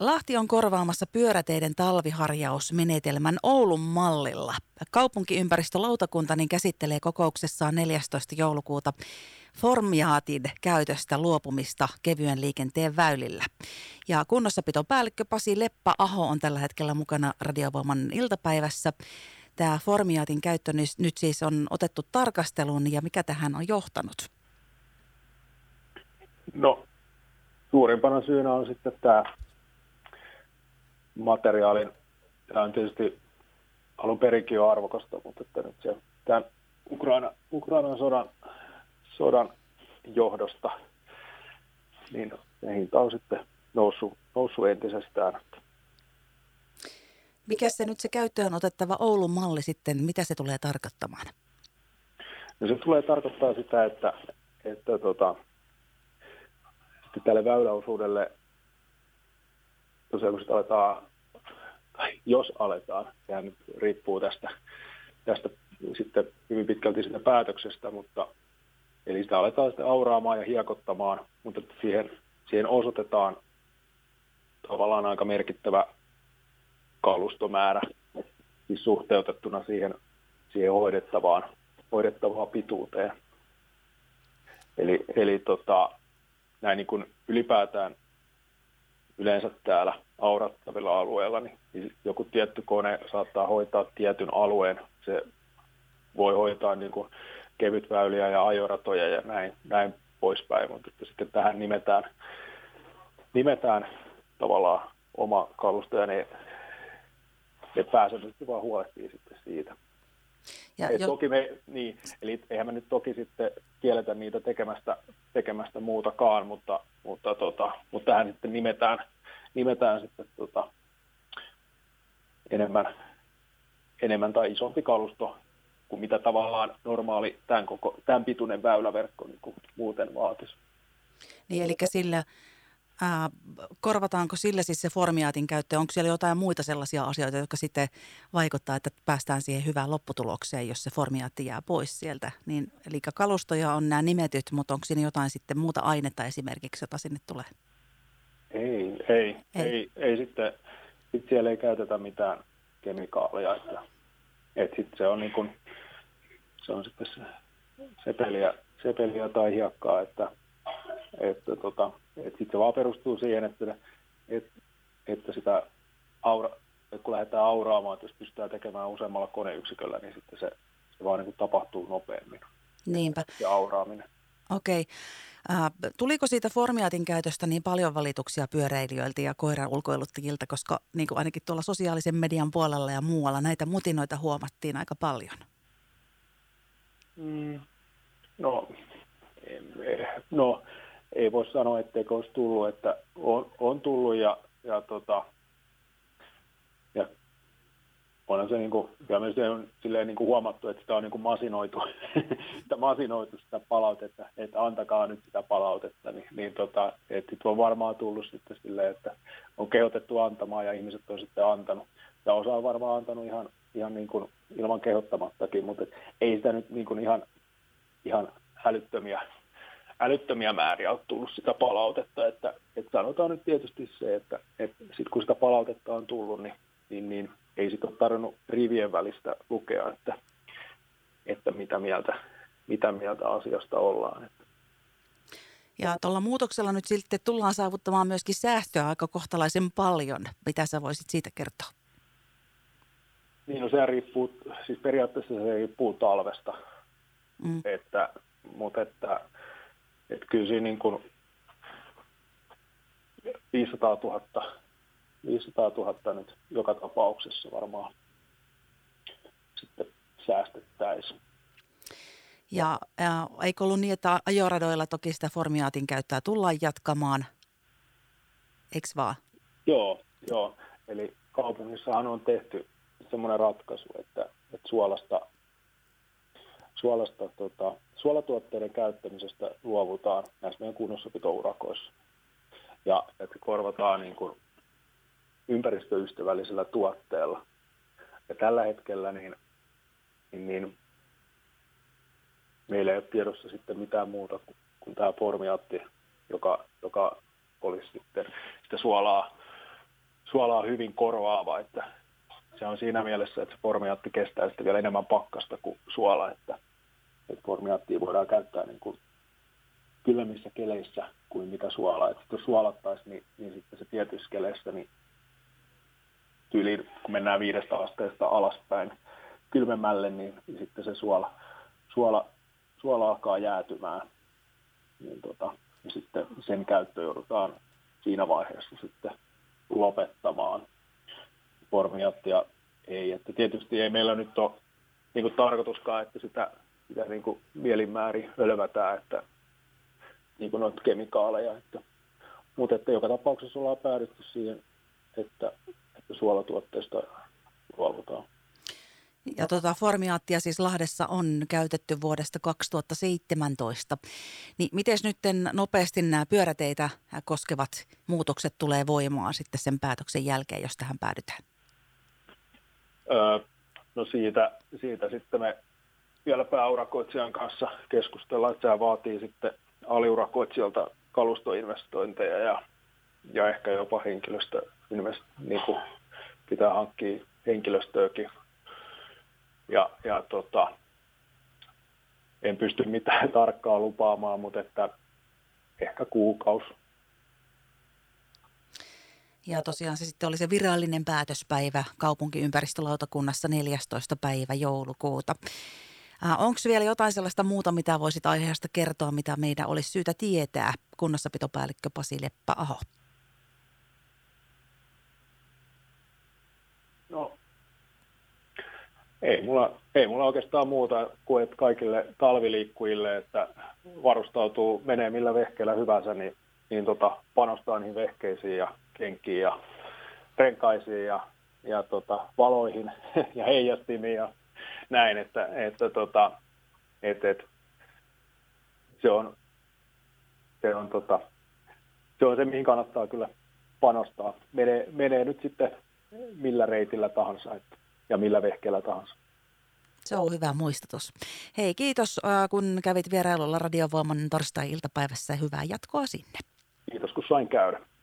Lahti on korvaamassa pyöräteiden talviharjausmenetelmän Oulun mallilla. Kaupunkiympäristölautakunta käsittelee kokouksessaan 14. joulukuuta formiaatin käytöstä luopumista kevyen liikenteen väylillä. Ja kunnossapitopäällikkö Pasi Leppä-Aho on tällä hetkellä mukana Radio Voiman iltapäivässä. Tämä formiaatin käyttö nyt siis on otettu tarkasteluun ja mikä tähän on johtanut? No, suurimpana syynä on sitten tämä materiaalin, tämä on tietysti alun perinkin jo arvokasta, mutta että nyt se, tämän Ukrainan sodan johdosta, niin hinta on sitten noussut entisestään. Mikä se nyt se käyttöön otettava Oulun malli sitten, mitä se tulee tarkoittamaan? No se tulee tarkoittaa sitä, että tälle väyläosuudelle tosiaan, jos aletaan, sehän nyt riippuu tästä sitten hyvin pitkälti sitä päätöksestä, mutta eli sitä aletaan sitten auraamaan ja hiekottamaan, mutta siihen osoitetaan tavallaan aika merkittävä kalustomäärä, siis suhteutettuna siihen hoidettavaan pituuteen. Eli näin niin kuin ylipäätään yleensä täällä aurattavilla alueilla, niin joku tietty kone saattaa hoitaa tietyn alueen. Se voi hoitaa niin kuin kevytväyliä ja ajoratoja ja näin poispäin, mutta sitten tähän nimetään tavallaan oma kalusto ja ne pääsääntöisesti vaan huolehtii sitten siitä. Eli eihän me nyt toki sitten kielletä niitä tekemästä muutakaan, mutta tähän sitten nimetään sitten enemmän tai isompi kalusto kuin mitä tavallaan normaali tämän pituinen väyläverkko niin kuin muuten vaatisi. Niin, eli sillä korvataanko sillä siis se formiaatin käyttö? Onko siellä jotain muita sellaisia asioita, jotka sitten vaikuttaa, että päästään siihen hyvään lopputulokseen, jos se formiaatti jää pois sieltä? Niin, eli kalustoja on nämä nimetyt, mutta onko siinä jotain sitten muuta ainetta esimerkiksi, jota sinne tulee? Ei sitten siellä ei käytetä mitään kemikaaleja. Että sitten se on niin kuin, se on sitten sepeliä tai hiekkaa, että sitten se vaan perustuu siihen, että sitä kun lähdetään auraamaan, että jos pystytään tekemään useammalla koneyksiköllä, niin sitten se vaan niin kuin tapahtuu nopeammin. Niinpä. Ja auraaminen. Okei. Tuliko siitä formiaatin käytöstä niin paljon valituksia pyöräilijöiltä ja koiran ulkoiluttajilta, koska niin kuin ainakin tuolla sosiaalisen median puolella ja muualla näitä mutinoita huomattiin aika paljon? No, ei voi sanoa, etteikö olisi tullut, että on tullut ja onhan se niin kuin, kyllä me se on silleen niin kuin huomattu, että sitä on niin kuin masinoitu sitä palautetta, että antakaa nyt sitä palautetta, niin että sit on varmaan tullut sitten silleen, että on kehotettu antamaan ja ihmiset on sitten antanut ja osa on varmaan antanut ihan niin kuin ilman kehottamattakin, mutta ei sitä nyt niin kuin ihan älyttömiä määriä on tullut sitä palautetta, että sanotaan nyt tietysti se, että sit kun sitä palautetta on tullut, niin ei sit ole tarvinnut rivien välistä lukea, että mitä mieltä asiasta ollaan. Ja tuolla muutoksella nyt sitten tullaan saavuttamaan myöskin säästöä aika kohtalaisen paljon. Mitä sä voisit siitä kertoa? Niin, no se riippuu, siis periaatteessa se riippuu talvesta. Mutta kyllä siinä niin kuin 500 000 nyt joka tapauksessa varmaan sitten säästettäisiin. Ja eikö ollut niin, että ajoradoilla toki sitä formiaatin käyttöä tullaan jatkamaan, eiks vaan? Joo. Eli kaupungissahan on tehty semmoinen ratkaisu, että suolatuotteiden käyttämisestä luovutaan näissä meidän kunnossapitourakoissa ja että korvataan niin kuin ympäristöystävällisellä tuotteella. Ja tällä hetkellä niin meillä ei ole tiedossa sitten mitään muuta kuin tämä formiaatti, joka olisi sitten sitä suolaa suolaa hyvin korvaava, että se on siinä mielessä, että formiaatti kestää sitten vielä enemmän pakkasta kuin suola, että formiaattia voidaan käyttää niin kuin kylmissä keleissä kuin mitä suolaa. Että jos suolattaisiin, niin sitten se tietyissä keleissä, niin tyyliin kun mennään 5 asteesta alaspäin kylmemmälle, niin sitten se suola alkaa jäätymään. Niin ja sitten sen käyttö joudutaan siinä vaiheessa sitten lopettamaan. Formiaattia ei. Että tietysti ei meillä nyt ole niin kuin tarkoituskaan, että sitä niin kuin mielinmäärin hölvätään, että niin kuin noita kemikaaleja. Että, mutta että joka tapauksessa ollaan päädytty siihen, että suolatuotteista luovutaan. Ja formiaattia siis Lahdessa on käytetty vuodesta 2017. Niin miten nyt nopeasti nämä pyöräteitä koskevat muutokset tulee voimaan sitten sen päätöksen jälkeen, jos tähän päädytään? No siitä sitten me vielä pääurakoitsijan kanssa keskustellaan, että se vaatii sitten aliurakoitsijalta kalustoinvestointeja ja ehkä jopa niin kuin pitää hankkia henkilöstöäkin. Ja en pysty mitään tarkkaa lupaamaan, mutta että ehkä kuukausi. Ja tosiaan se sitten oli se virallinen päätöspäivä kaupunkiympäristölautakunnassa 14. päivä joulukuuta. Onko vielä jotain sellaista muuta, mitä voisit aiheesta kertoa, mitä meidän olisi syytä tietää, kunnossapitopäällikkö Pasi Leppä-Aho? No. Ei mulla oikeastaan muuta kuin että kaikille talviliikkujille, että varustautuu, menee millä vehkeellä hyvänsä, niin panostaa niihin vehkeisiin ja kenkiin ja renkaisiin ja valoihin ja heijastimiin ja näin, että se on se, mihin kannattaa kyllä panostaa. Menee nyt sitten millä reitillä tahansa, että ja millä vehkeellä tahansa. Se on hyvä muistutus. Hei, kiitos kun kävit vierailulla Radio Voiman torstai-iltapäivässä. Hyvää jatkoa sinne. Kiitos kun sain käydä.